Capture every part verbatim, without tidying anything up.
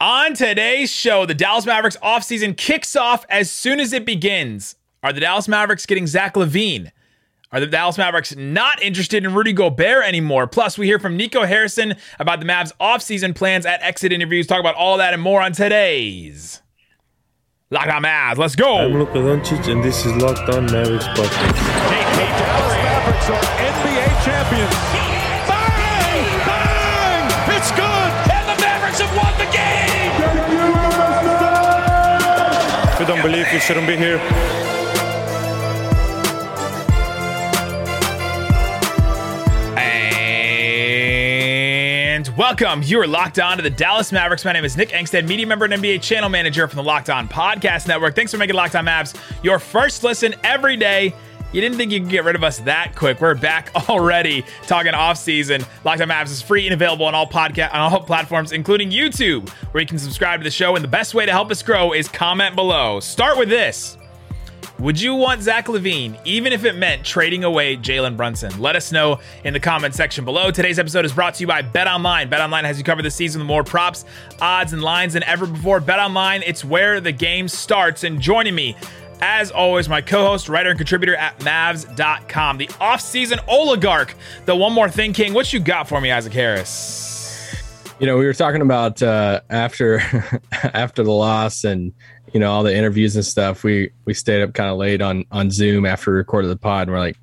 On today's show, the Dallas Mavericks offseason kicks off as soon as it begins. Are the Dallas Mavericks getting Zach LaVine? Are the Dallas Mavericks not interested in Rudy Gobert anymore? Plus, we hear from Nico Harrison about the Mavs' offseason plans at exit interviews. Talk about all that and more on today's Lockdown Mavs. Let's go! I'm Luka Doncic, and this is Lockdown Mavericks podcast. Hey, hey, Dallas Mavericks are N B A champions. Bang! Bang! It's good! And the Mavericks have won the game! If you don't believe, you shouldn't be here. And welcome. You are locked on to the Dallas Mavericks. My name is Nick Engstead, media member and N B A channel manager from the Locked On Podcast Network. Thanks for making Locked On Mavs your first listen every day. You didn't think you could get rid of us that quick. We're back already talking offseason. Locked On Mavs is free and available on all podcast on all platforms, including YouTube, where you can subscribe to the show. And the best way to help us grow is comment below. Start with this. Would you want Zach LaVine, even if it meant trading away Jalen Brunson? Let us know in the comment section below. Today's episode is brought to you by BetOnline. BetOnline has you covered this season with more props, odds, and lines than ever before. BetOnline, it's where the game starts. And joining me, as always, my co-host, writer, and contributor at Mavs dot com, the off-season oligarch, the One More Thing King. What you got for me, Isaac Harris? You know, we were talking about uh, after after the loss and, you know, all the interviews and stuff. We we stayed up kind of late on on Zoom after we recorded the pod, and we're like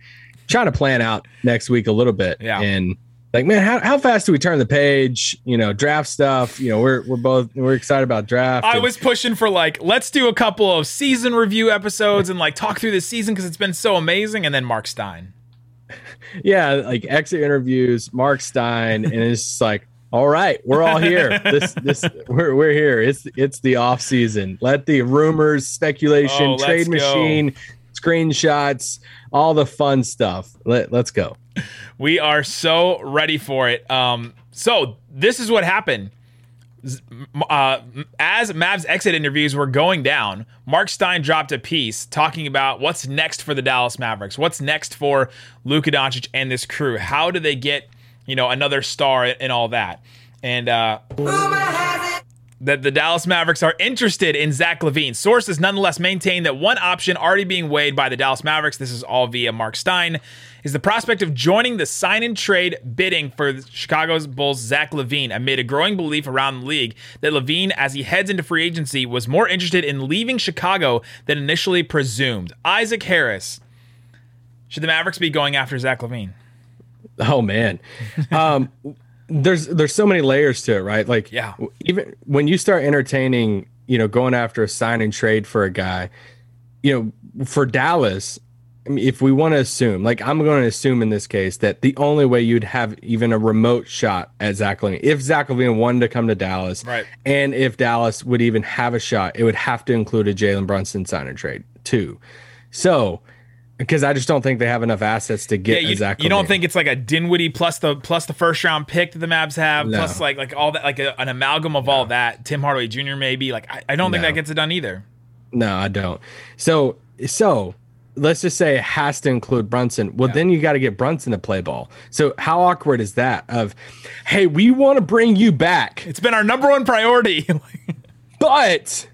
trying to plan out next week a little bit. Yeah. And like, man, how, how fast do we turn the page? You know, draft stuff. You know, we're we're both we're excited about draft. I and, was pushing for like, let's do a couple of season review episodes and like talk through the season because it's been so amazing. And then Mark Stein. Yeah, like exit interviews, Mark Stein, and it's just like, all right, we're all here. This this we're we're here. It's it's the off season. Let the rumors, speculation, oh, trade machine, screenshots, all the fun stuff. Let let's go. We are so ready for it. Um, so this is what happened. Uh, as Mavs exit interviews were going down, Mark Stein dropped a piece talking about what's next for the Dallas Mavericks. What's next for Luka Doncic and this crew? How do they get, you know, another star and all that? And uh, that the Dallas Mavericks are interested in Zach LaVine. Sources nonetheless maintain that one option already being weighed by the Dallas Mavericks, this is all via Mark Stein, is the prospect of joining the sign-and-trade bidding for Chicago's Bulls' Zach LaVine, amid a growing belief around the league that LaVine, as he heads into free agency, was more interested in leaving Chicago than initially presumed. Isaac Harris, should the Mavericks be going after Zach LaVine? Oh, man. Um, there's there's so many layers to it, right? Like, yeah. Even when you start entertaining, you know, going after a sign-and-trade for a guy, you know, for Dallas, I mean, if we want to assume, like I'm going to assume in this case, that the only way you'd have even a remote shot at Zach LaVine, if Zach LaVine wanted to come to Dallas, right, and if Dallas would even have a shot, it would have to include a Jalen Brunson sign and trade too. So, because I just don't think they have enough assets to get yeah, you, Zach LaVine. You don't think it's like a Dinwiddie plus the plus the first round pick that the Mavs have, no. plus like like all that, like a, an amalgam of no. all that. Tim Hardaway Junior maybe. Like I, I don't no. think that gets it done either. No, I don't. So so. Let's just say it has to include Brunson. Well, yeah. Then you got to get Brunson to play ball. So how awkward is that of, hey, we want to bring you back. It's been our number one priority. But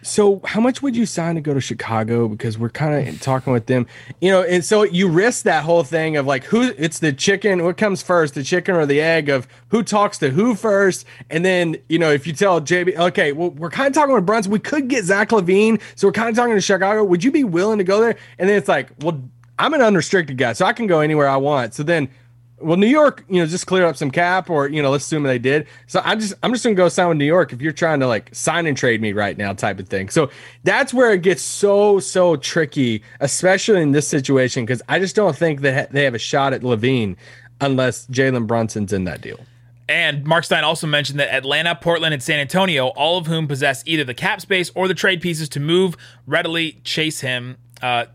so how much would you sign to go to Chicago? Because we're kind of talking with them, you know, and so you risk that whole thing of like, who it's the chicken, what comes first, the chicken or the egg of who talks to who first. And then, you know, if you tell J B, okay, well, we're kind of talking with Brunson, we could get Zach LaVine. So we're kind of talking to Chicago. Would you be willing to go there? And then it's like, well, I'm an unrestricted guy, so I can go anywhere I want. So then, well, New York, you know, just cleared up some cap, or, you know, let's assume they did. So I'm just I'm just going to go sign with New York if you're trying to like sign and trade me right now type of thing. So that's where it gets so, so tricky, especially in this situation, because I just don't think that they have a shot at LaVine unless Jalen Brunson's in that deal. And Mark Stein also mentioned that Atlanta, Portland, and San Antonio, all of whom possess either the cap space or the trade pieces to move readily chase him, uh,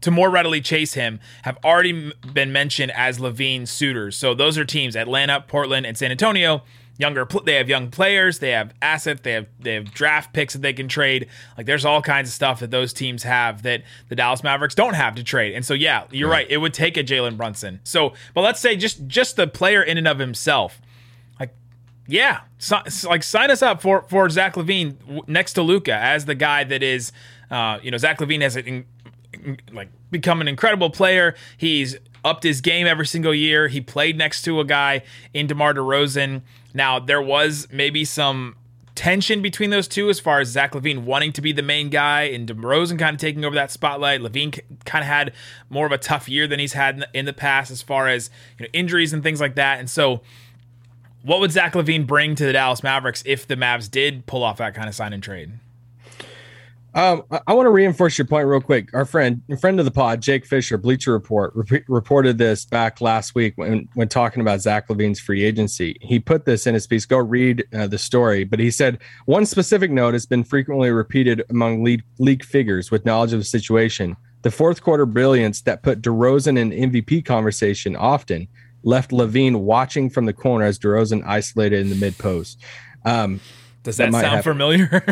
to more readily chase him, have already been mentioned as LaVine's suitors. So those are teams, Atlanta, Portland, and San Antonio. Younger, they have young players, they have assets, they have they have draft picks that they can trade. Like there's all kinds of stuff that those teams have that the Dallas Mavericks don't have to trade. And so yeah, you're right. It would take a Jalen Brunson. So, but let's say just just the player in and of himself. Like yeah, so, like sign us up for, for Zach LaVine next to Luka as the guy that is, uh, you know, Zach LaVine has in, in, like become an incredible player. He's upped his game every single year. He played next to a guy in DeMar DeRozan. Now, there was maybe some tension between those two as far as Zach LaVine wanting to be the main guy and DeRozan kind of taking over that spotlight. LaVine kind of had more of a tough year than he's had in the, in the past as far as, you know, injuries and things like that. And so what would Zach LaVine bring to the Dallas Mavericks if the Mavs did pull off that kind of sign and trade? Um, I want to reinforce your point real quick. Our friend, friend of the pod, Jake Fisher, Bleacher Report, re- reported this back last week when, when talking about Zach LaVine's free agency. He put this in his piece. Go read uh, the story. But he said, one specific note has been frequently repeated among league, league figures with knowledge of the situation. The fourth quarter brilliance that put DeRozan in M V P conversation often left LaVine watching from the corner as DeRozan isolated in the mid-post. Um, Does that, that sound happen. familiar?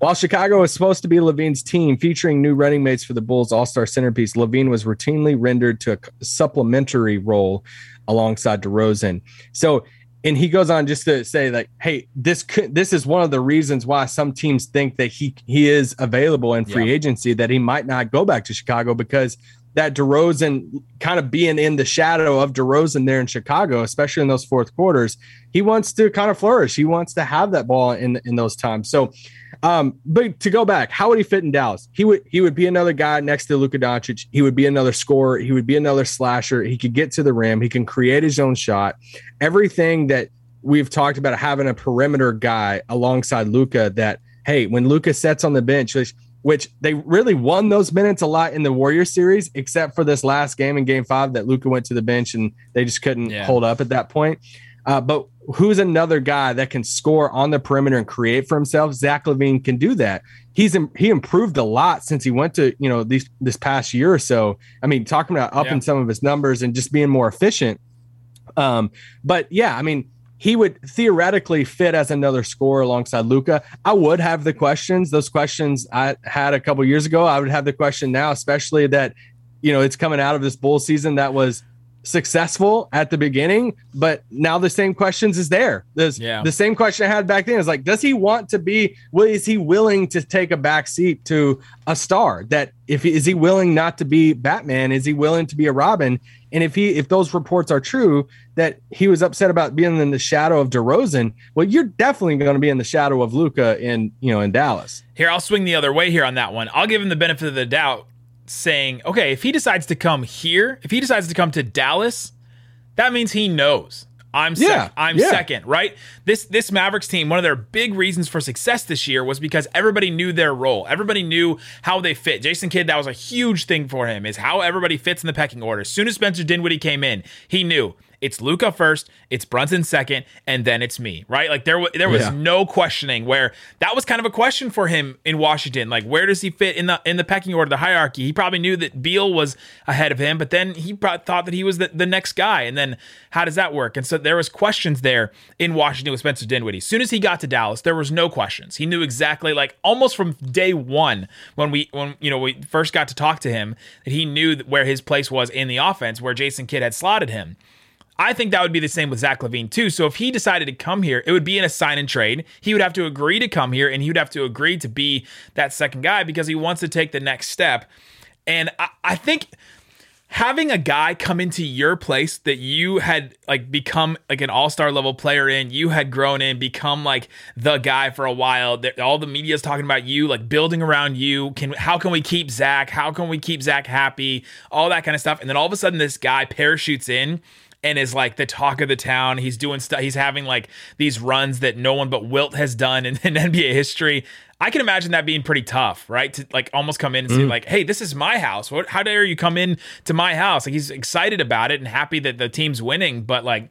While Chicago was supposed to be LaVine's team, featuring new running mates for the Bulls' all-star centerpiece, LaVine was routinely rendered to a supplementary role alongside DeRozan. So, and he goes on just to say like, hey, this could, this is one of the reasons why some teams think that he, he is available in free yeah. agency, that he might not go back to Chicago, because that DeRozan kind of being in the shadow of DeRozan there in Chicago, especially in those fourth quarters, he wants to kind of flourish. He wants to have that ball in, in those times. So, um, but to go back, how would he fit in Dallas? He would, he would be another guy next to Luka Doncic. He would be another scorer. He would be another slasher. He could get to the rim. He can create his own shot. Everything that we've talked about, having a perimeter guy alongside Luka that, hey, when Luka sets on the bench, which, which they really won those minutes a lot in the Warriors series, except for this last game in game five that Luka went to the bench and they just couldn't yeah. hold up at that point. Uh, but who's another guy that can score on the perimeter and create for himself? Zach LaVine can do that. He's he improved a lot since he went to, you know, these, this past year or so. I mean, talking about upping yeah. some of his numbers and just being more efficient. Um, but yeah, I mean, he would theoretically fit as another scorer alongside Luka. I would have the questions. Those questions I had a couple years ago. I would have the question now, especially that, you know, it's coming out of this Bull season that was successful at the beginning, but now the same questions is there. There's yeah. the same question I had back then is like, does he want to be, well, is he willing to take a back seat to a star? That if he, is he willing not to be Batman? Is he willing to be a Robin? And if he, if those reports are true, that he was upset about being in the shadow of DeRozan, well, you're definitely going to be in the shadow of Luka in, you know, in Dallas. Here, I'll swing the other way here on that one. I'll give him the benefit of the doubt, saying, okay, if he decides to come here, if he decides to come to Dallas, that means he knows I'm sec- yeah, I'm yeah. second, right? This this Mavericks team, one of their big reasons for success this year was because everybody knew their role. Everybody knew how they fit. Jason Kidd, that was a huge thing for him, is how everybody fits in the pecking order. As soon as Spencer Dinwiddie came in, he knew it's Luka first, it's Brunson second, and then it's me, right? Like there, there was yeah. no questioning, where that was kind of a question for him in Washington. Like, where does he fit in the in the pecking order, the hierarchy? He probably knew that Beal was ahead of him, but then he thought that he was the, the next guy. And then how does that work? And so there was questions there in Washington with Spencer Dinwiddie. As soon as he got to Dallas, there was no questions. He knew exactly, like almost from day one when we, when you know we first got to talk to him, that he knew that where his place was in the offense, where Jason Kidd had slotted him. I think that would be the same with Zach LaVine too. So if he decided to come here, it would be in a sign and trade. He would have to agree to come here, and he would have to agree to be that second guy because he wants to take the next step. And I, I think having a guy come into your place that you had like become like an all-star level player in, you had grown in, become like the guy for a while, that all the media is talking about you, like building around you. Can how can we keep Zach? How can we keep Zach happy? All that kind of stuff. And then all of a sudden this guy parachutes in and is like the talk of the town. He's doing stuff. He's having like these runs that no one but Wilt has done in, in N B A history. I can imagine that being pretty tough, right? To like almost come in and mm. say like, hey, this is my house. What, how dare you come in to my house? Like he's excited about it and happy that the team's winning. But like,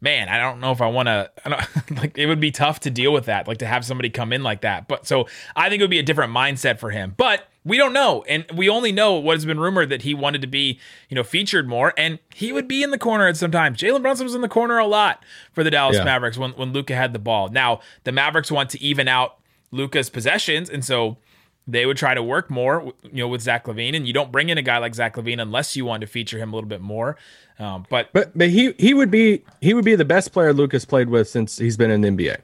man, I don't know if I want to, I don't like, it would be tough to deal with that, like to have somebody come in like that. But so I think it would be a different mindset for him, but we don't know. And we only know what has been rumored, that he wanted to be, you know, featured more, and he would be in the corner at some time. Jalen Brunson was in the corner a lot for the Dallas yeah. Mavericks when, when Luka had the ball. Now the Mavericks want to even out Luka's possessions. And so they would try to work more, you know, with Zach LaVine, and you don't bring in a guy like Zach LaVine unless you want to feature him a little bit more. Um, but but but he he would be he would be the best player Luka's played with since he's been in the N B A.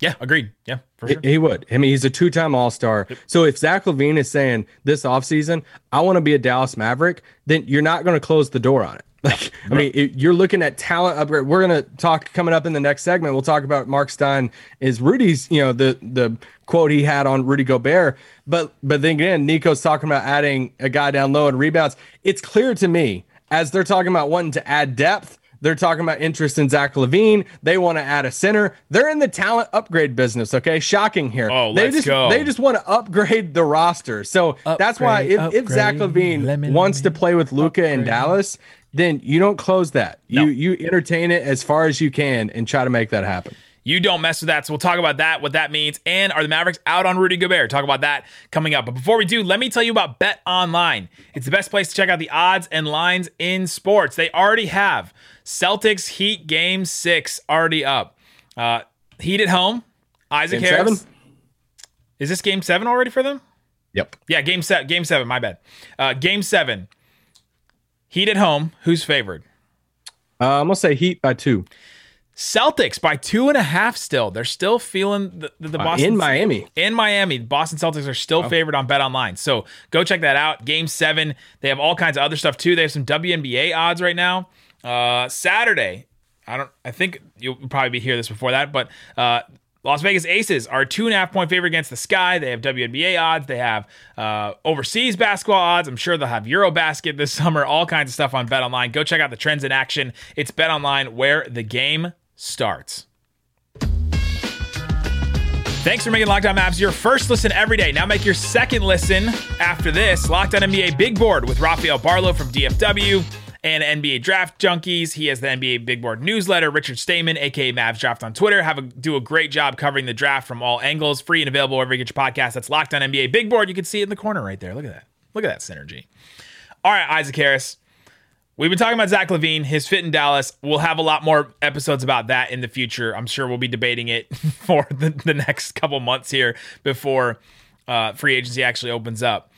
Yeah, agreed. Yeah, for sure. He, he would. I mean, he's a two-time All-Star. Yep. So if Zach LaVine is saying this offseason, I want to be a Dallas Maverick, then you're not going to close the door on it. Like, I mean, it, you're looking at talent upgrade. We're going to talk coming up in the next segment. We'll talk about Mark Stein is Rudy's, you know, the the quote he had on Rudy Gobert. But but then again, Nico's talking about adding a guy down low and rebounds. It's clear to me, as they're talking about wanting to add depth, they're talking about interest in Zach LaVine. They want to add a center. They're in the talent upgrade business. Okay, shocking here. Oh, they let's just, go. They just want to upgrade the roster. So upgrade, that's why if, upgrade, if Zach LaVine lemon, wants lemon, to play with Luka upgrade. in Dallas, then you don't close that. No. You you entertain it as far as you can and try to make that happen. You don't mess with that. So we'll talk about that, what that means. And are the Mavericks out on Rudy Gobert? Talk about that coming up. But before we do, let me tell you about BetOnline. It's the best place to check out the odds and lines in sports. They already have Celtics Heat Game six already up. Uh, Heat at home. Isaac game Harris. Seven? Is this Game seven already for them? Yep. Yeah, Game, se- game seven. My bad. Uh, game seven. Heat at home. Who's favored? Uh, I'm going to say Heat by two. Celtics by two and a half still. They're still feeling the, the, the Boston. Uh, in Miami. In Miami. Boston Celtics are still oh. favored on BetOnline. So go check that out. Game seven. They have all kinds of other stuff too. They have some W N B A odds right now. Uh, Saturday. I don't. I think you'll probably hear this before that, but uh, Las Vegas Aces are two and a half point favorite against the Sky. They have W N B A odds. They have uh, overseas basketball odds. I'm sure they'll have Eurobasket this summer. All kinds of stuff on BetOnline. Go check out the trends in action. It's BetOnline, where the game starts. Thanks for making Lockdown Mavs your first listen every day. Now make your second listen after this. Lockdown N B A Big Board with Rafael Barlow from D F W and N B A Draft Junkies. He has the N B A Big Board newsletter. Richard Stamen, aka Mavs Draft, on Twitter. Have a do a great job covering the draft from all angles. Free and available wherever you get your podcast. That's Lockdown N B A Big Board. You can see it in the corner right there. Look at that. Look at that synergy. All right, Isaac Harris. We've been talking about Zach LaVine, his fit in Dallas. We'll have a lot more episodes about that in the future. I'm sure we'll be debating it for the, the next couple months here before uh, free agency actually opens up.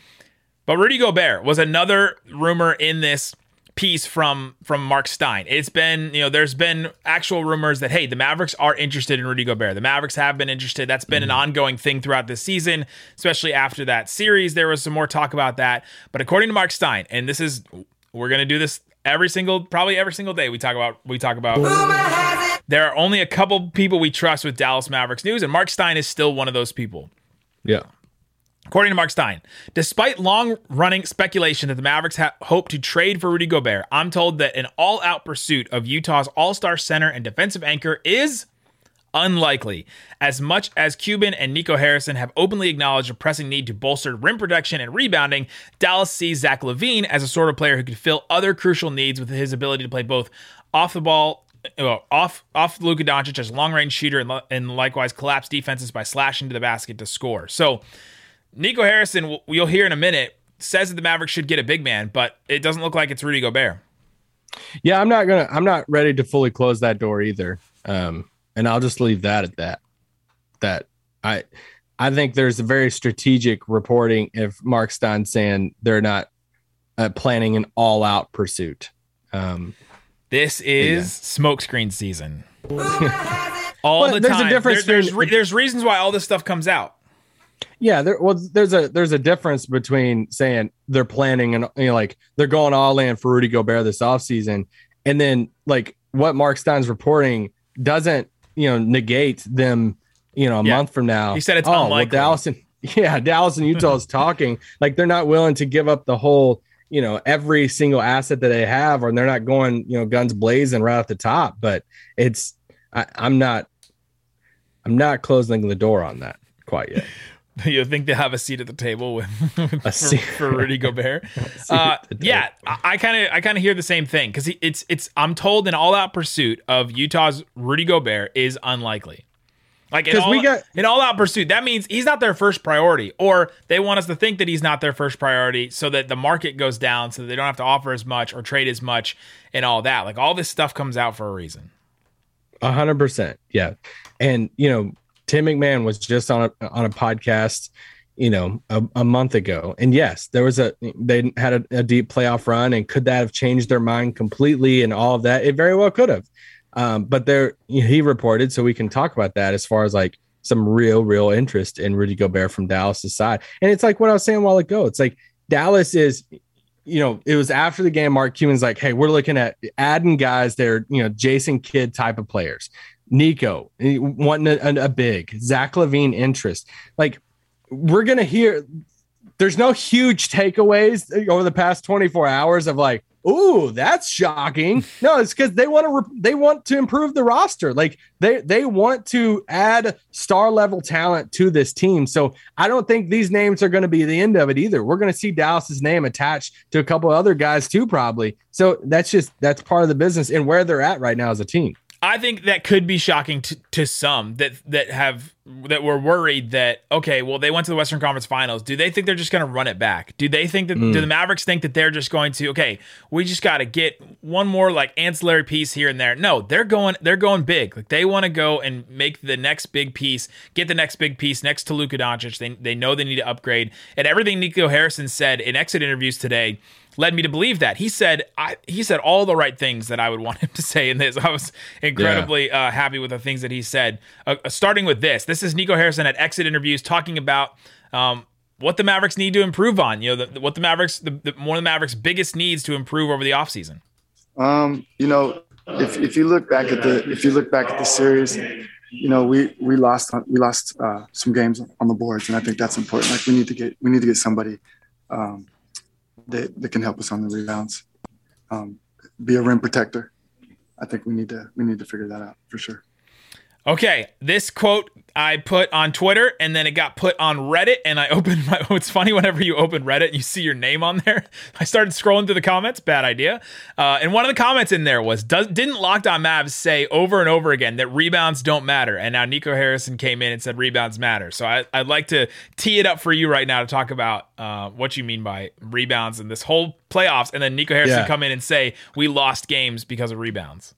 But Rudy Gobert was another rumor in this piece from from Mark Stein. It's been, you know, there's been actual rumors that, hey, the Mavericks are interested in Rudy Gobert. The Mavericks have been interested. That's been mm-hmm. an ongoing thing throughout this season, especially after that series. There was some more talk about that. But according to Mark Stein, and this is, we're going to do this Every single, probably every single day we talk about, we talk about, there are only a couple people we trust with Dallas Mavericks news, and Mark Stein is still one of those people. Yeah. According to Mark Stein, despite long-running speculation that the Mavericks ha- hope to trade for Rudy Gobert, I'm told that an all-out pursuit of Utah's all-star center and defensive anchor is unlikely, as much as Cuban and Nico Harrison have openly acknowledged a pressing need to bolster rim protection and rebounding. Dallas sees Zach LaVine as a sort of player who could fill other crucial needs with his ability to play both off the ball, well, off off Luka Doncic as long-range shooter, and, and likewise collapse defenses by slashing to the basket to score. So Nico Harrison, you'll hear in a minute, says that the Mavericks should get a big man, but it doesn't look like it's Rudy Gobert. Yeah, I'm not gonna. I'm not ready to fully close that door either. Um, And I'll just leave that at that. That I, I think there's a very strategic reporting if Mark Stein's saying they're not uh, planning an all-out pursuit. Um, this is yeah. smokescreen season. all well, the there's time. A difference there, there's, re- there's reasons why all this stuff comes out. Yeah, there, well, there's a there's a difference between saying they're planning and, you know, like they're going all in for Rudy Gobert this offseason, and then like what Mark Stein's reporting doesn't, you know, negate them, you know, a yeah. month from now. He said it's oh, unlikely. Well, Dallas and, yeah, Dallas and Utah is talking. Like, they're not willing to give up the whole, you know, every single asset that they have, or they're not going, you know, guns blazing right off the top. But it's, I, I'm not, I'm not closing the door on that quite yet. You think they have a seat at the table with, with a seat. For, for Rudy Gobert? Uh, yeah, I kind of I kind of hear the same thing, because it's it's I'm told an all out pursuit of Utah's Rudy Gobert is unlikely. Like an all, we got, an all out pursuit, that means he's not their first priority, or they want us to think that he's not their first priority, so that the market goes down, so that they don't have to offer as much or trade as much, and all that. Like, all this stuff comes out for a reason. A hundred percent, yeah, and you know. Tim McMahon was just on a, on a podcast you know, a, a month ago. And yes, there was a, they had a, a deep playoff run, and could that have changed their mind completely and all of that? It very well could have. Um, but there, he reported, so we can talk about that as far as like some real, real interest in Rudy Gobert from Dallas's side. And it's like what I was saying a while ago. It's like Dallas is, you know, it was after the game, Mark Cuban's like, hey, we're looking at adding guys that are, you know, Jason Kidd type of players. Nico wanting a, a big, Zach LaVine interest. Like, we're going to hear, there's no huge takeaways over the past twenty-four hours of like, ooh, that's shocking. No, it's because they want to re- they want to improve the roster. Like they they want to add star level talent to this team. So I don't think these names are going to be the end of it either. We're going to see Dallas's name attached to a couple other guys too, probably. So that's just that's part of the business and where they're at right now as a team. I think that could be shocking to, to some that that have that were worried that, okay, well, they went to the Western Conference Finals. Do they think they're just going to run it back? Do they think that mm. do the Mavericks think that they're just going to, okay, we just got to get one more like ancillary piece here and there? No, they're going they're going big. Like they want to go and make the next big piece, get the next big piece next to Luka Doncic. They they know they need to upgrade. And everything Nico Harrison said in exit interviews today led me to believe that. He said I, he said all the right things that I would want him to say in this. I was incredibly yeah. uh, happy with the things that he said. Uh, starting with this, this is Nico Harrison at Exit Interviews talking about um, what the Mavericks need to improve on. You know, the, what the Mavericks, the, the, one of the Mavericks' biggest needs to improve over the offseason. Um, you know, if if you look back at the if you look back at the series, you know, we we lost we lost uh, some games on the boards, and I think that's important. Like we need to get we need to get somebody. Um, That, that can help us on the rebounds, um, be a rim protector. I think we need to we need to figure that out for sure. Okay, this quote I put on Twitter, and then it got put on Reddit, and I opened my... It's funny, whenever you open Reddit, and you see your name on there. I started scrolling through the comments. Bad idea. Uh, and one of the comments in there was, Does, didn't Locked On Mavs say over and over again that rebounds don't matter? And now Nico Harrison came in and said rebounds matter. So I, I'd like to tee it up for you right now to talk about uh, what you mean by rebounds and this whole playoffs, and then Nico Harrison yeah. come in and say, we lost games because of rebounds.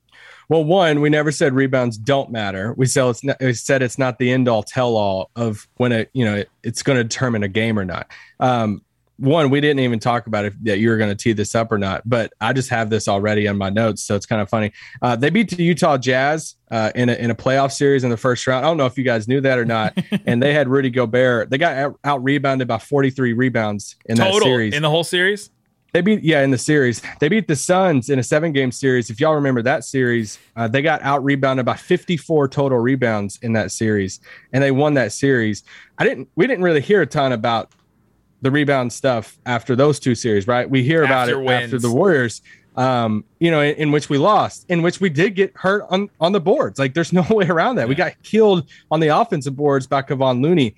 Well, one, we never said rebounds don't matter. We, sell it's not, we said it's not the end-all, tell-all of when it, you know, it, it's going to determine a game or not. Um, one, we didn't even talk about if that you were going to tee this up or not, but I just have this already on my notes, so it's kind of funny. Uh, they beat the Utah Jazz uh, in, a, in a playoff series in the first round. I don't know if you guys knew that or not, and they had Rudy Gobert. They got out-rebounded by forty-three rebounds in Total, that series. In the whole series? They beat, yeah, in the series. They beat the Suns in a seven-game series. If y'all remember that series, uh, they got out-rebounded by fifty-four total rebounds in that series, and they won that series. I didn't. We didn't really hear a ton about the rebound stuff after those two series, right? We hear about after it wins. after the Warriors, um, you know, in, in which we lost, in which we did get hurt on, on the boards. Like, there's no way around that. Yeah. We got killed on the offensive boards by Kevon Looney.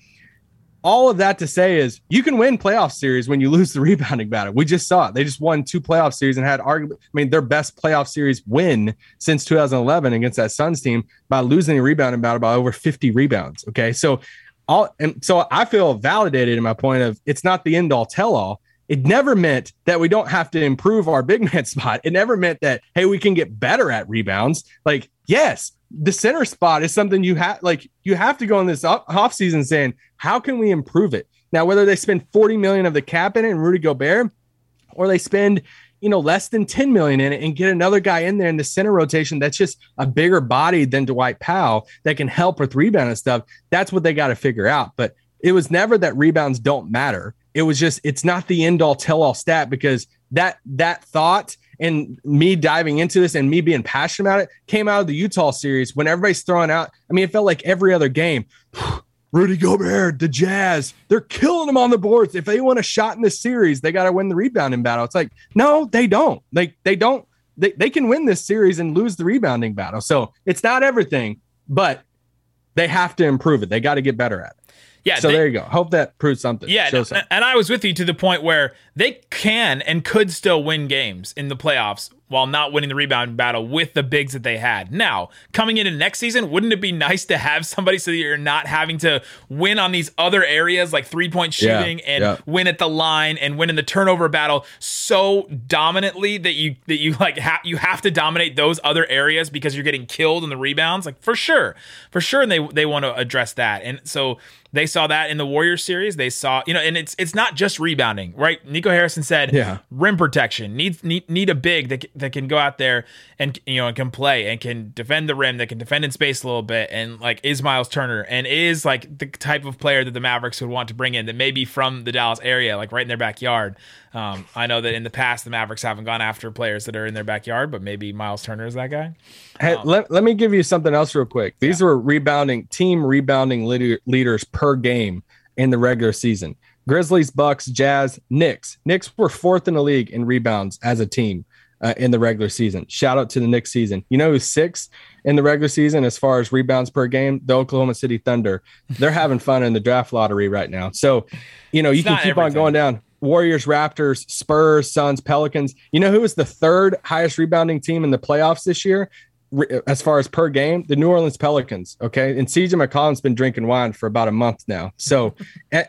All of that to say is you can win playoff series when you lose the rebounding battle. We just saw it. They just won two playoff series and had arguably, I mean, their best playoff series win since two thousand eleven against that Suns team by losing a rebounding battle by over fifty rebounds. Okay. So all, and so I feel validated in my point of it's not the end all tell all. It never meant that we don't have to improve our big man spot. It never meant that, hey, we can get better at rebounds. Like, yes, the center spot is something you have, like you have to go in this off season saying, how can we improve it? Now, whether they spend forty million of the cap in it and Rudy Gobert, or they spend, you know, less than ten million in it and get another guy in there in the center rotation that's just a bigger body than Dwight Powell that can help with rebound and stuff. That's what they got to figure out. But it was never that rebounds don't matter. It was just, it's not the end all tell all stat, because that, that thought and me diving into this and me being passionate about it came out of the Utah series when everybody's throwing out. I mean, it felt like every other game, Rudy Gobert, the Jazz, they're killing them on the boards. If they want a shot in this series, they got to win the rebounding battle. It's like, no, they don't. Like they don't, they, they can win this series and lose the rebounding battle. So it's not everything, but they have to improve it. They got to get better at it. Yeah, so they, there you go. Hope that proves something. Yeah, no, something. And I was with you to the point where they can and could still win games in the playoffs while not winning the rebound battle with the bigs that they had. Now, coming into next season, wouldn't it be nice to have somebody so that you're not having to win on these other areas like three-point shooting yeah, and yeah. win at the line and win in the turnover battle so dominantly that you that you like ha- you have to dominate those other areas because you're getting killed in the rebounds? Like for sure. For sure, and they they want to address that. And so They saw that in the Warriors series. They saw, you know, and it's it's not just rebounding, right? Nico Harrison said, yeah. rim protection, need, need need a big that that can go out there and, you know, and can play and can defend the rim, that can defend in space a little bit, and like is Myles Turner and is like the type of player that the Mavericks would want to bring in that may be from the Dallas area, like right in their backyard. Um, I know that in the past the Mavericks haven't gone after players that are in their backyard, but maybe Myles Turner is that guy. Um, hey, let let me give you something else real quick. These yeah. were rebounding team rebounding leader, leaders per game in the regular season. Grizzlies, Bucks, Jazz, Knicks. Knicks were fourth in the league in rebounds as a team uh, in the regular season. Shout out to the Knicks season. You know who's sixth in the regular season as far as rebounds per game? The Oklahoma City Thunder. They're having fun in the draft lottery right now. So, you know, you it's can keep everything. on going down. Warriors, Raptors, Spurs, Suns, Pelicans. You know who was the third highest rebounding team in the playoffs this year? As far as per game, the New Orleans Pelicans. Okay. And C J McCollum's been drinking wine for about a month now. So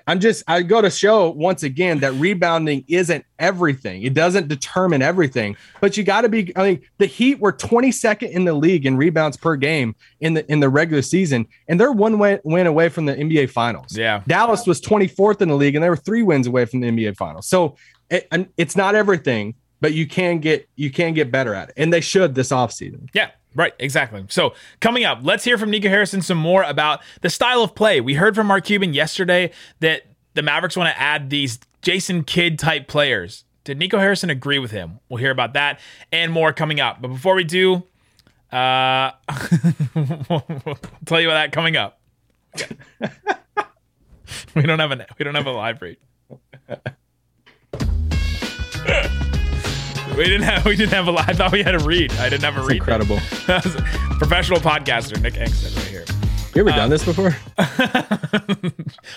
I'm just, I go to show once again that rebounding isn't everything. It doesn't determine everything, but you got to be, I mean, the Heat were twenty-second in the league in rebounds per game in the, in the regular season. And they're one win away from the N B A finals. Yeah. Dallas was twenty-fourth in the league and they were three wins away from the N B A finals. So it, it's not everything, but you can get, you can get better at it. And they should this offseason. Yeah. Right, exactly. So coming up, let's hear from Nico Harrison some more about the style of play. We heard from Mark Cuban yesterday that the Mavericks want to add these Jason Kidd type players. Did Nico Harrison agree with him? We'll hear about that and more coming up. But before we do, uh, we'll tell you about that coming up. we don't have a we don't have a live read. We didn't have. We didn't have a. I thought we had a read. I didn't have a That's read. Incredible. Professional podcaster Nick Engston right here. Have you ever um, done this before?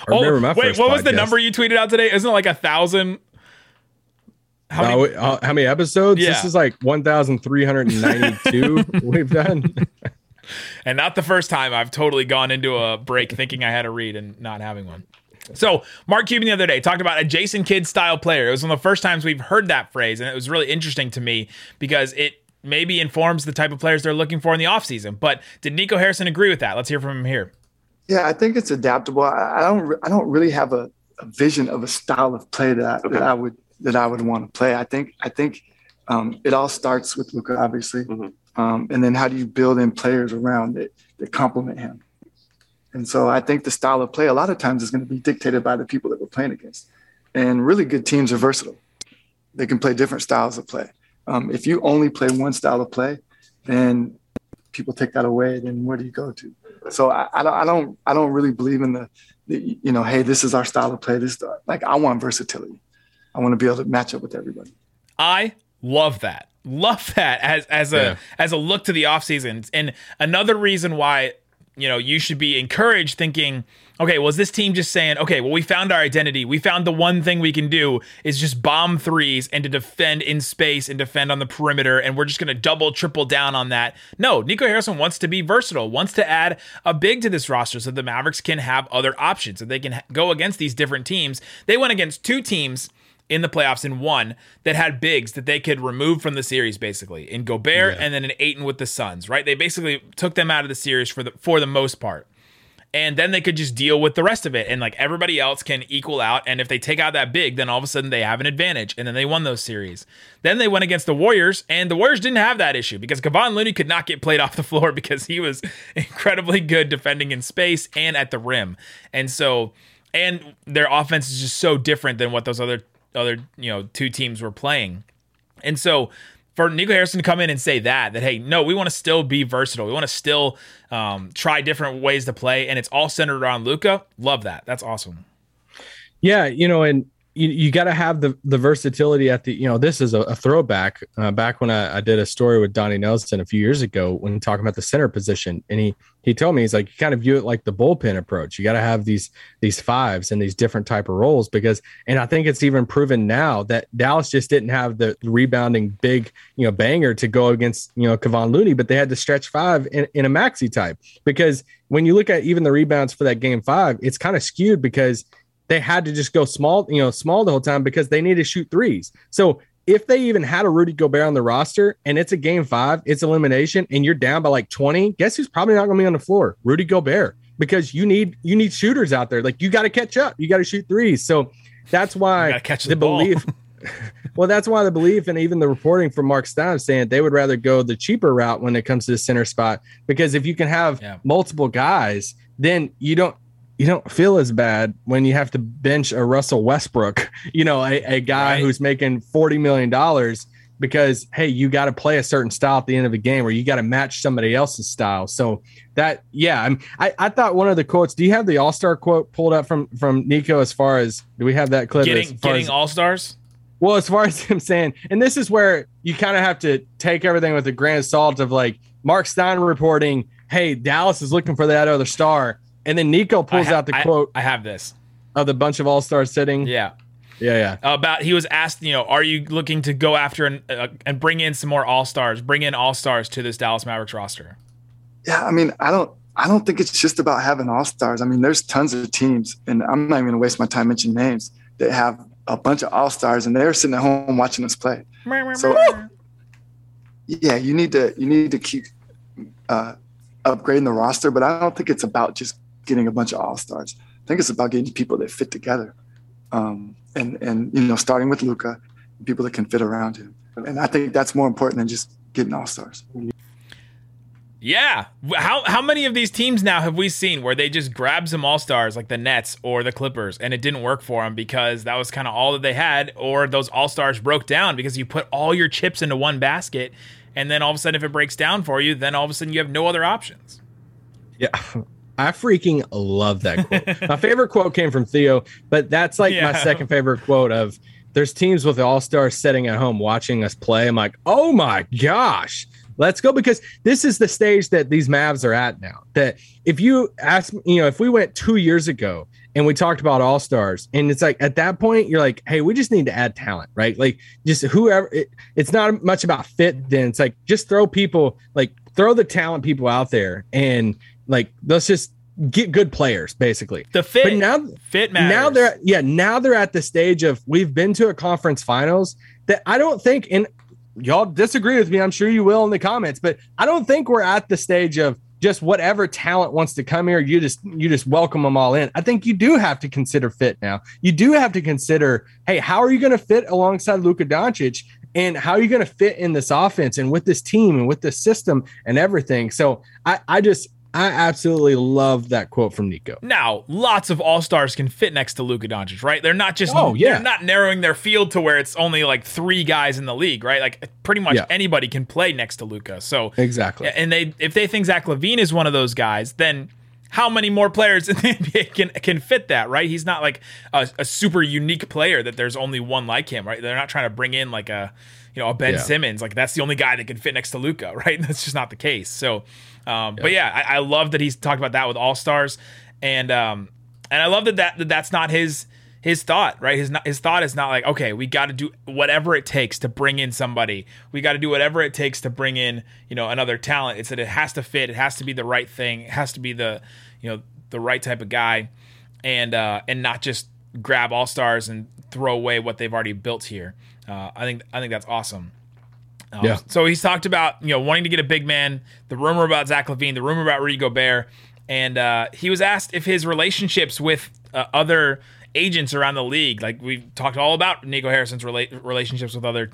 oh, remember my wait. First what podcast. was the number you tweeted out today? Isn't it like a thousand? How uh, many? Uh, how many episodes? Yeah. This is like one thousand three hundred and ninety-two we've done. And not the first time I've totally gone into a break thinking I had a read and not having one. So Mark Cuban the other day talked about a Jason Kidd style player. It was one of the first times we've heard that phrase, and it was really interesting to me because it maybe informs the type of players they're looking for in the offseason. But did Nico Harrison agree with that? Let's hear from him here. Yeah, I think it's adaptable. I don't I don't really have a, a vision of a style of play that I, okay. that I would that I would want to play. I think I think um, it all starts with Luka, obviously, mm-hmm. um, and then how do you build in players around it that complement him? And so I think the style of play a lot of times is going to be dictated by the people that we're playing against. And really good teams are versatile. They can play different styles of play. Um, if you only play one style of play, then people take that away. Then where do you go to? So I, I don't, I don't, I don't really believe in the, the, you know, hey, this is our style of play. This like I want versatility. I want to be able to match up with everybody. I love that. Love that as as a yeah. as a look to the offseason. And another reason why. You know, you should be encouraged thinking, okay, well, is this team just saying, okay, well, we found our identity. We found the one thing we can do is just bomb threes and to defend in space and defend on the perimeter, and we're just going to double, triple down on that. No, Nico Harrison wants to be versatile, wants to add a big to this roster so the Mavericks can have other options, so they can go against these different teams. They went against two teams in the playoffs in one that had bigs that they could remove from the series, basically, in Gobert yeah. and then in Ayton with the Suns, right? They basically took them out of the series for the for the most part. And then they could just deal with the rest of it. And like everybody else can equal out. And if they take out that big, then all of a sudden they have an advantage. And then they won those series. Then they went against the Warriors. And the Warriors didn't have that issue because Kevon Looney could not get played off the floor because he was incredibly good defending in space and at the rim. And so, and their offense is just so different than what those other other, you know, two teams were playing. And so for Nico Harrison to come in and say that, that, hey, no, we want to still be versatile. We want to still um, try different ways to play. And it's all centered around Luka. Love that. That's awesome. Yeah. You know, and you, you got to have the, the versatility at the, you know, this is a, a throwback uh, back when I, I did a story with Donnie Nelson a few years ago when talking about the center position. And he, he told me, he's like, you kind of view it like the bullpen approach. You got to have these, these fives and these different type of roles because, and I think it's even proven now that Dallas just didn't have the rebounding big, you know, banger to go against, you know, Kevon Looney, but they had to stretch five in, in a maxi type because when you look at even the rebounds for that game five, it's kind of skewed because they had to just go small, you know, small the whole time because they need to shoot threes. So if they even had a Rudy Gobert on the roster and it's a game five, it's elimination and you're down by like twenty, guess who's probably not going to be on the floor? Rudy Gobert. because you need you need shooters out there. Like, you got to catch up. You got to shoot threes. So that's why catch the, the belief. Well, that's why the belief and even the reporting from Mark Stein saying they would rather go the cheaper route when it comes to the center spot, because if you can have yeah. multiple guys, then you don't you don't feel as bad when you have to bench a Russell Westbrook, you know, a, a guy right. who's making forty million dollars, because, hey, you got to play a certain style at the end of a game, or you got to match somebody else's style. So that, yeah, I, mean, I I thought one of the quotes, do you have the All-Star quote pulled up from, from Nico as far as, do we have that clip? Getting, getting as, All-Stars? Well, as far as him saying, and this is where you kind of have to take everything with a grain of salt of like Mark Stein reporting, hey, Dallas is looking for that other star. And then Nico pulls ha- out the I, quote. I have this. Of the bunch of all-stars sitting. Yeah. Yeah, yeah. About, he was asked, you know, are you looking to go after and, uh, and bring in some more all-stars, bring in all-stars to this Dallas Mavericks roster? Yeah, I mean, I don't I don't think it's just about having all-stars. I mean, there's tons of teams, and I'm not even going to waste my time mentioning names, that have a bunch of all-stars, and they're sitting at home watching us play. So, yeah, you need to you need to keep uh, upgrading the roster, but I don't think it's about just getting a bunch of all-stars. I think it's about getting people that fit together, um, and and you know, starting with Luka, people that can fit around him. And I think that's more important than just getting all-stars. Yeah. How how many of these teams now have we seen where they just grab some all-stars like the Nets or the Clippers, and it didn't work for them because that was kind of all that they had, or those all-stars broke down because you put all your chips into one basket, and then all of a sudden if it breaks down for you, then all of a sudden you have no other options. Yeah. I freaking love that quote. My favorite quote came from Theo, but that's like yeah. my second favorite quote of there's teams with the all-stars sitting at home watching us play. I'm like, oh my gosh. Let's go, because this is the stage that these Mavs are at now. That if you ask, you know, if we went two years ago and we talked about all-stars, and it's like at that point, you're like, hey, we just need to add talent, right? Like just whoever, it, it's not much about fit then. It's like just throw people, like throw the talent people out there, and like let's just get good players, basically. The fit, but now, fit matters. Now they're, yeah, now they're at the stage of we've been to a conference finals that I don't think in. Y'all disagree with me. I'm sure you will in the comments, but I don't think we're at the stage of just whatever talent wants to come here. You just, you just welcome them all in. I think you do have to consider fit now. You do have to consider, hey, how are you going to fit alongside Luka Doncic, and how are you going to fit in this offense and with this team and with this system and everything? So I, I just, I absolutely love that quote from Nico. Now, lots of all-stars can fit next to Luka Doncic, right? They're not just oh, yeah. they're not narrowing their field to where it's only like three guys in the league, right? Like pretty much yeah. anybody can play next to Luka. So exactly. And they if they think Zach LaVine is one of those guys, then how many more players in the N B A can, can fit that, right? He's not like a, a super unique player that there's only one like him, right? They're not trying to bring in like a you know a Ben yeah. Simmons, like that's the only guy that can fit next to Luka, right? That's just not the case. So Um, yeah. But yeah, I, I love that he's talked about that with All Stars, and um, and I love that, that that that's not his his thought, right? His not, his thought is not like, okay, we got to do whatever it takes to bring in somebody. We got to do whatever it takes to bring in you know another talent. It's that it has to fit. It has to be the right thing. It has to be the you know the right type of guy, and uh, and not just grab All Stars and throw away what they've already built here. Uh, I think I think that's awesome. Um, yeah. So he's talked about you know wanting to get a big man, the rumor about Zach LaVine, the rumor about Rudy Gobert, and uh, he was asked if his relationships with uh, other agents around the league, like we've talked all about Nico Harrison's rela- relationships with other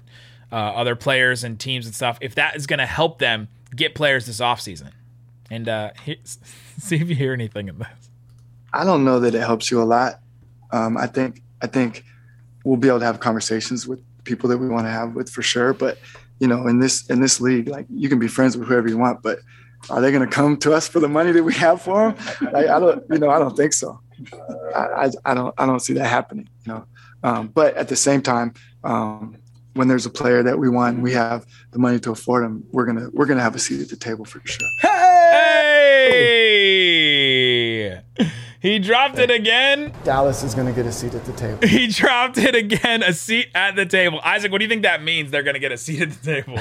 uh, other players and teams and stuff, if that is going to help them get players this offseason. And uh, here, see if you hear anything in this. I don't know that it helps you a lot. Um, I think I think we'll be able to have conversations with people that we want to have with for sure, but. You know, in this in this league, like you can be friends with whoever you want, but are they going to come to us for the money that we have for them? Like, I don't, you know, I don't think so. I, I, I don't, I don't see that happening. You know, um, but at the same time, um, when there's a player that we want, and we have the money to afford them, we're gonna we're gonna have a seat at the table for sure. Hey, hey! He dropped it again. Dallas is going to get a seat at the table. He dropped it again, a seat at the table. Isaac, what do you think that means, they're going to get a seat at the table?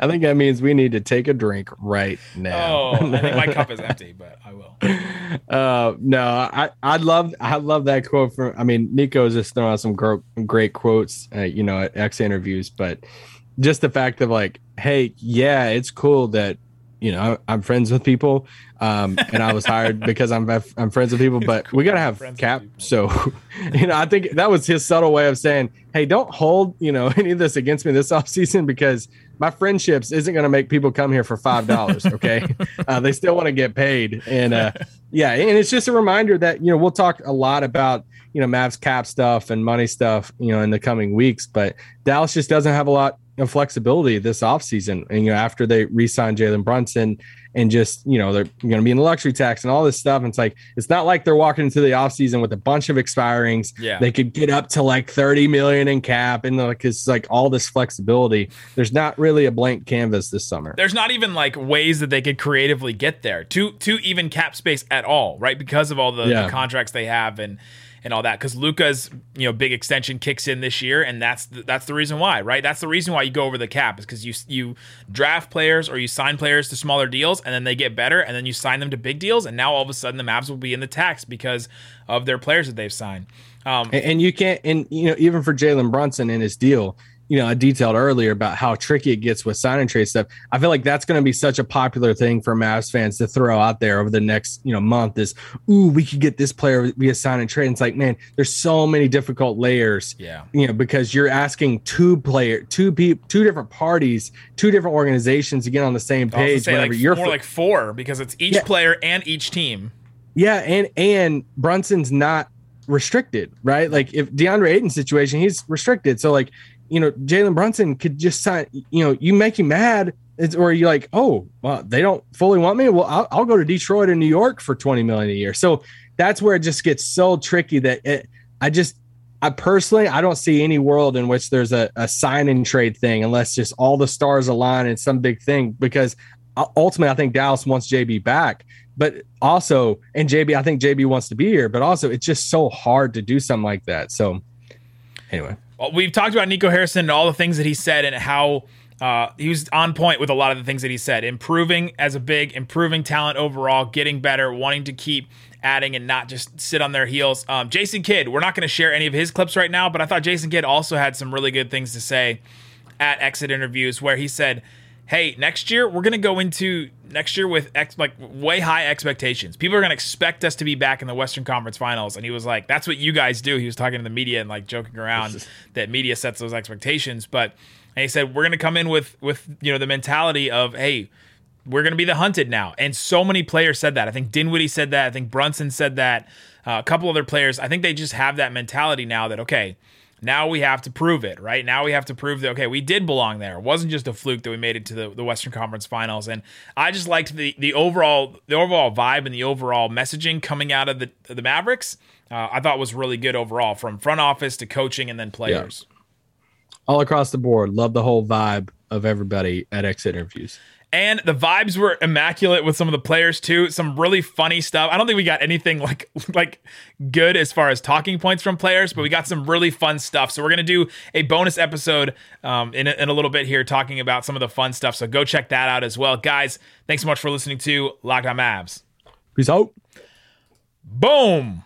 I think that means we need to take a drink right now. Oh, I think my cup is empty, but I will. Uh, no, I, I love I love that quote. From I mean, Nico's just throwing out some gro- great quotes, uh, you know, at X interviews, but just the fact of like, hey, yeah, it's cool that you know, I, I'm friends with people, um, and I was hired because I'm I'm friends with people. But cool, we gotta have cap. So, you know, I think that was his subtle way of saying, "Hey, don't hold you know any of this against me this offseason because my friendships isn't gonna make people come here for five dollars. Okay, uh, they still want to get paid." And uh, yeah, and it's just a reminder that you know we'll talk a lot about you know Mavs cap stuff and money stuff you know in the coming weeks, but Dallas just doesn't have a lot of flexibility this offseason. And, you know, after they re-sign Jalen Brunson and just, you know, they're going to be in the luxury tax and all this stuff. And it's like, it's not like they're walking into the offseason with a bunch of expirings. Yeah. They could get up to like thirty million in cap. And like, it's like all this flexibility. There's not really a blank canvas this summer. There's not even like ways that they could creatively get there to, to even cap space at all. Right. Because of all the, yeah. the contracts they have and, and all that, because Luka's you know big extension kicks in this year, and that's the, that's the reason why, right? That's the reason why you go over the cap is because you you draft players or you sign players to smaller deals, and then they get better, and then you sign them to big deals, and now all of a sudden the Mavs will be in the tax because of their players that they've signed. Um, and, and you can't, and you know even for Jalen Brunson in his deal. You know, I detailed earlier about how tricky it gets with sign and trade stuff. I feel like that's going to be such a popular thing for Mavs fans to throw out there over the next, you know, month is, ooh, we could get this player via sign and trade. And it's like, man, there's so many difficult layers. Yeah. You know, because you're asking two player, two people, two different parties, two different organizations to get on the same page. Say, like, you're more f- like four because it's each yeah. player and each team. Yeah, and and Brunson's not restricted, right? Like if DeAndre Ayton's situation, he's restricted. So like. You know, Jalen Brunson could just sign, you know, you make him mad. It's, or you're like, oh, well, they don't fully want me. Well, I'll, I'll go to Detroit or New York for twenty million dollars a year. So that's where it just gets so tricky that it, I just, I personally, I don't see any world in which there's a, a sign and trade thing unless just all the stars align in some big thing, because ultimately I think Dallas wants J B back. But also, and J B, I think J B wants to be here, but also it's just so hard to do something like that. So anyway. Well, we've talked about Nico Harrison and all the things that he said and how uh, he was on point with a lot of the things that he said. Improving as a big, improving talent overall, getting better, wanting to keep adding and not just sit on their heels. Um, Jason Kidd, we're not going to share any of his clips right now, but I thought Jason Kidd also had some really good things to say at exit interviews where he said, hey, next year, we're going to go into next year with ex- like way high expectations. People are going to expect us to be back in the Western Conference Finals. And he was like, that's what you guys do. He was talking to the media and like joking around just... that media sets those expectations. But and he said, we're going to come in with, with you know the mentality of, hey, we're going to be the hunted now. And so many players said that. I think Dinwiddie said that. I think Brunson said that. Uh, a couple other players. I think they just have that mentality now that, okay, now we have to prove it, right? Now we have to prove that, okay, we did belong there. It wasn't just a fluke that we made it to the, the Western Conference Finals. And I just liked the the overall the overall vibe and the overall messaging coming out of the the Mavericks. Uh, I thought was really good overall, from front office to coaching and then players. Yeah. All across the board, love the whole vibe of everybody at exit interviews. And the vibes were immaculate with some of the players too. Some really funny stuff. I don't think we got anything like like good as far as talking points from players, but we got some really fun stuff. So we're gonna do a bonus episode um, in a, in a little bit here, talking about some of the fun stuff. So go check that out as well, guys. Thanks so much for listening to Locked On Mavs. Peace out. Boom.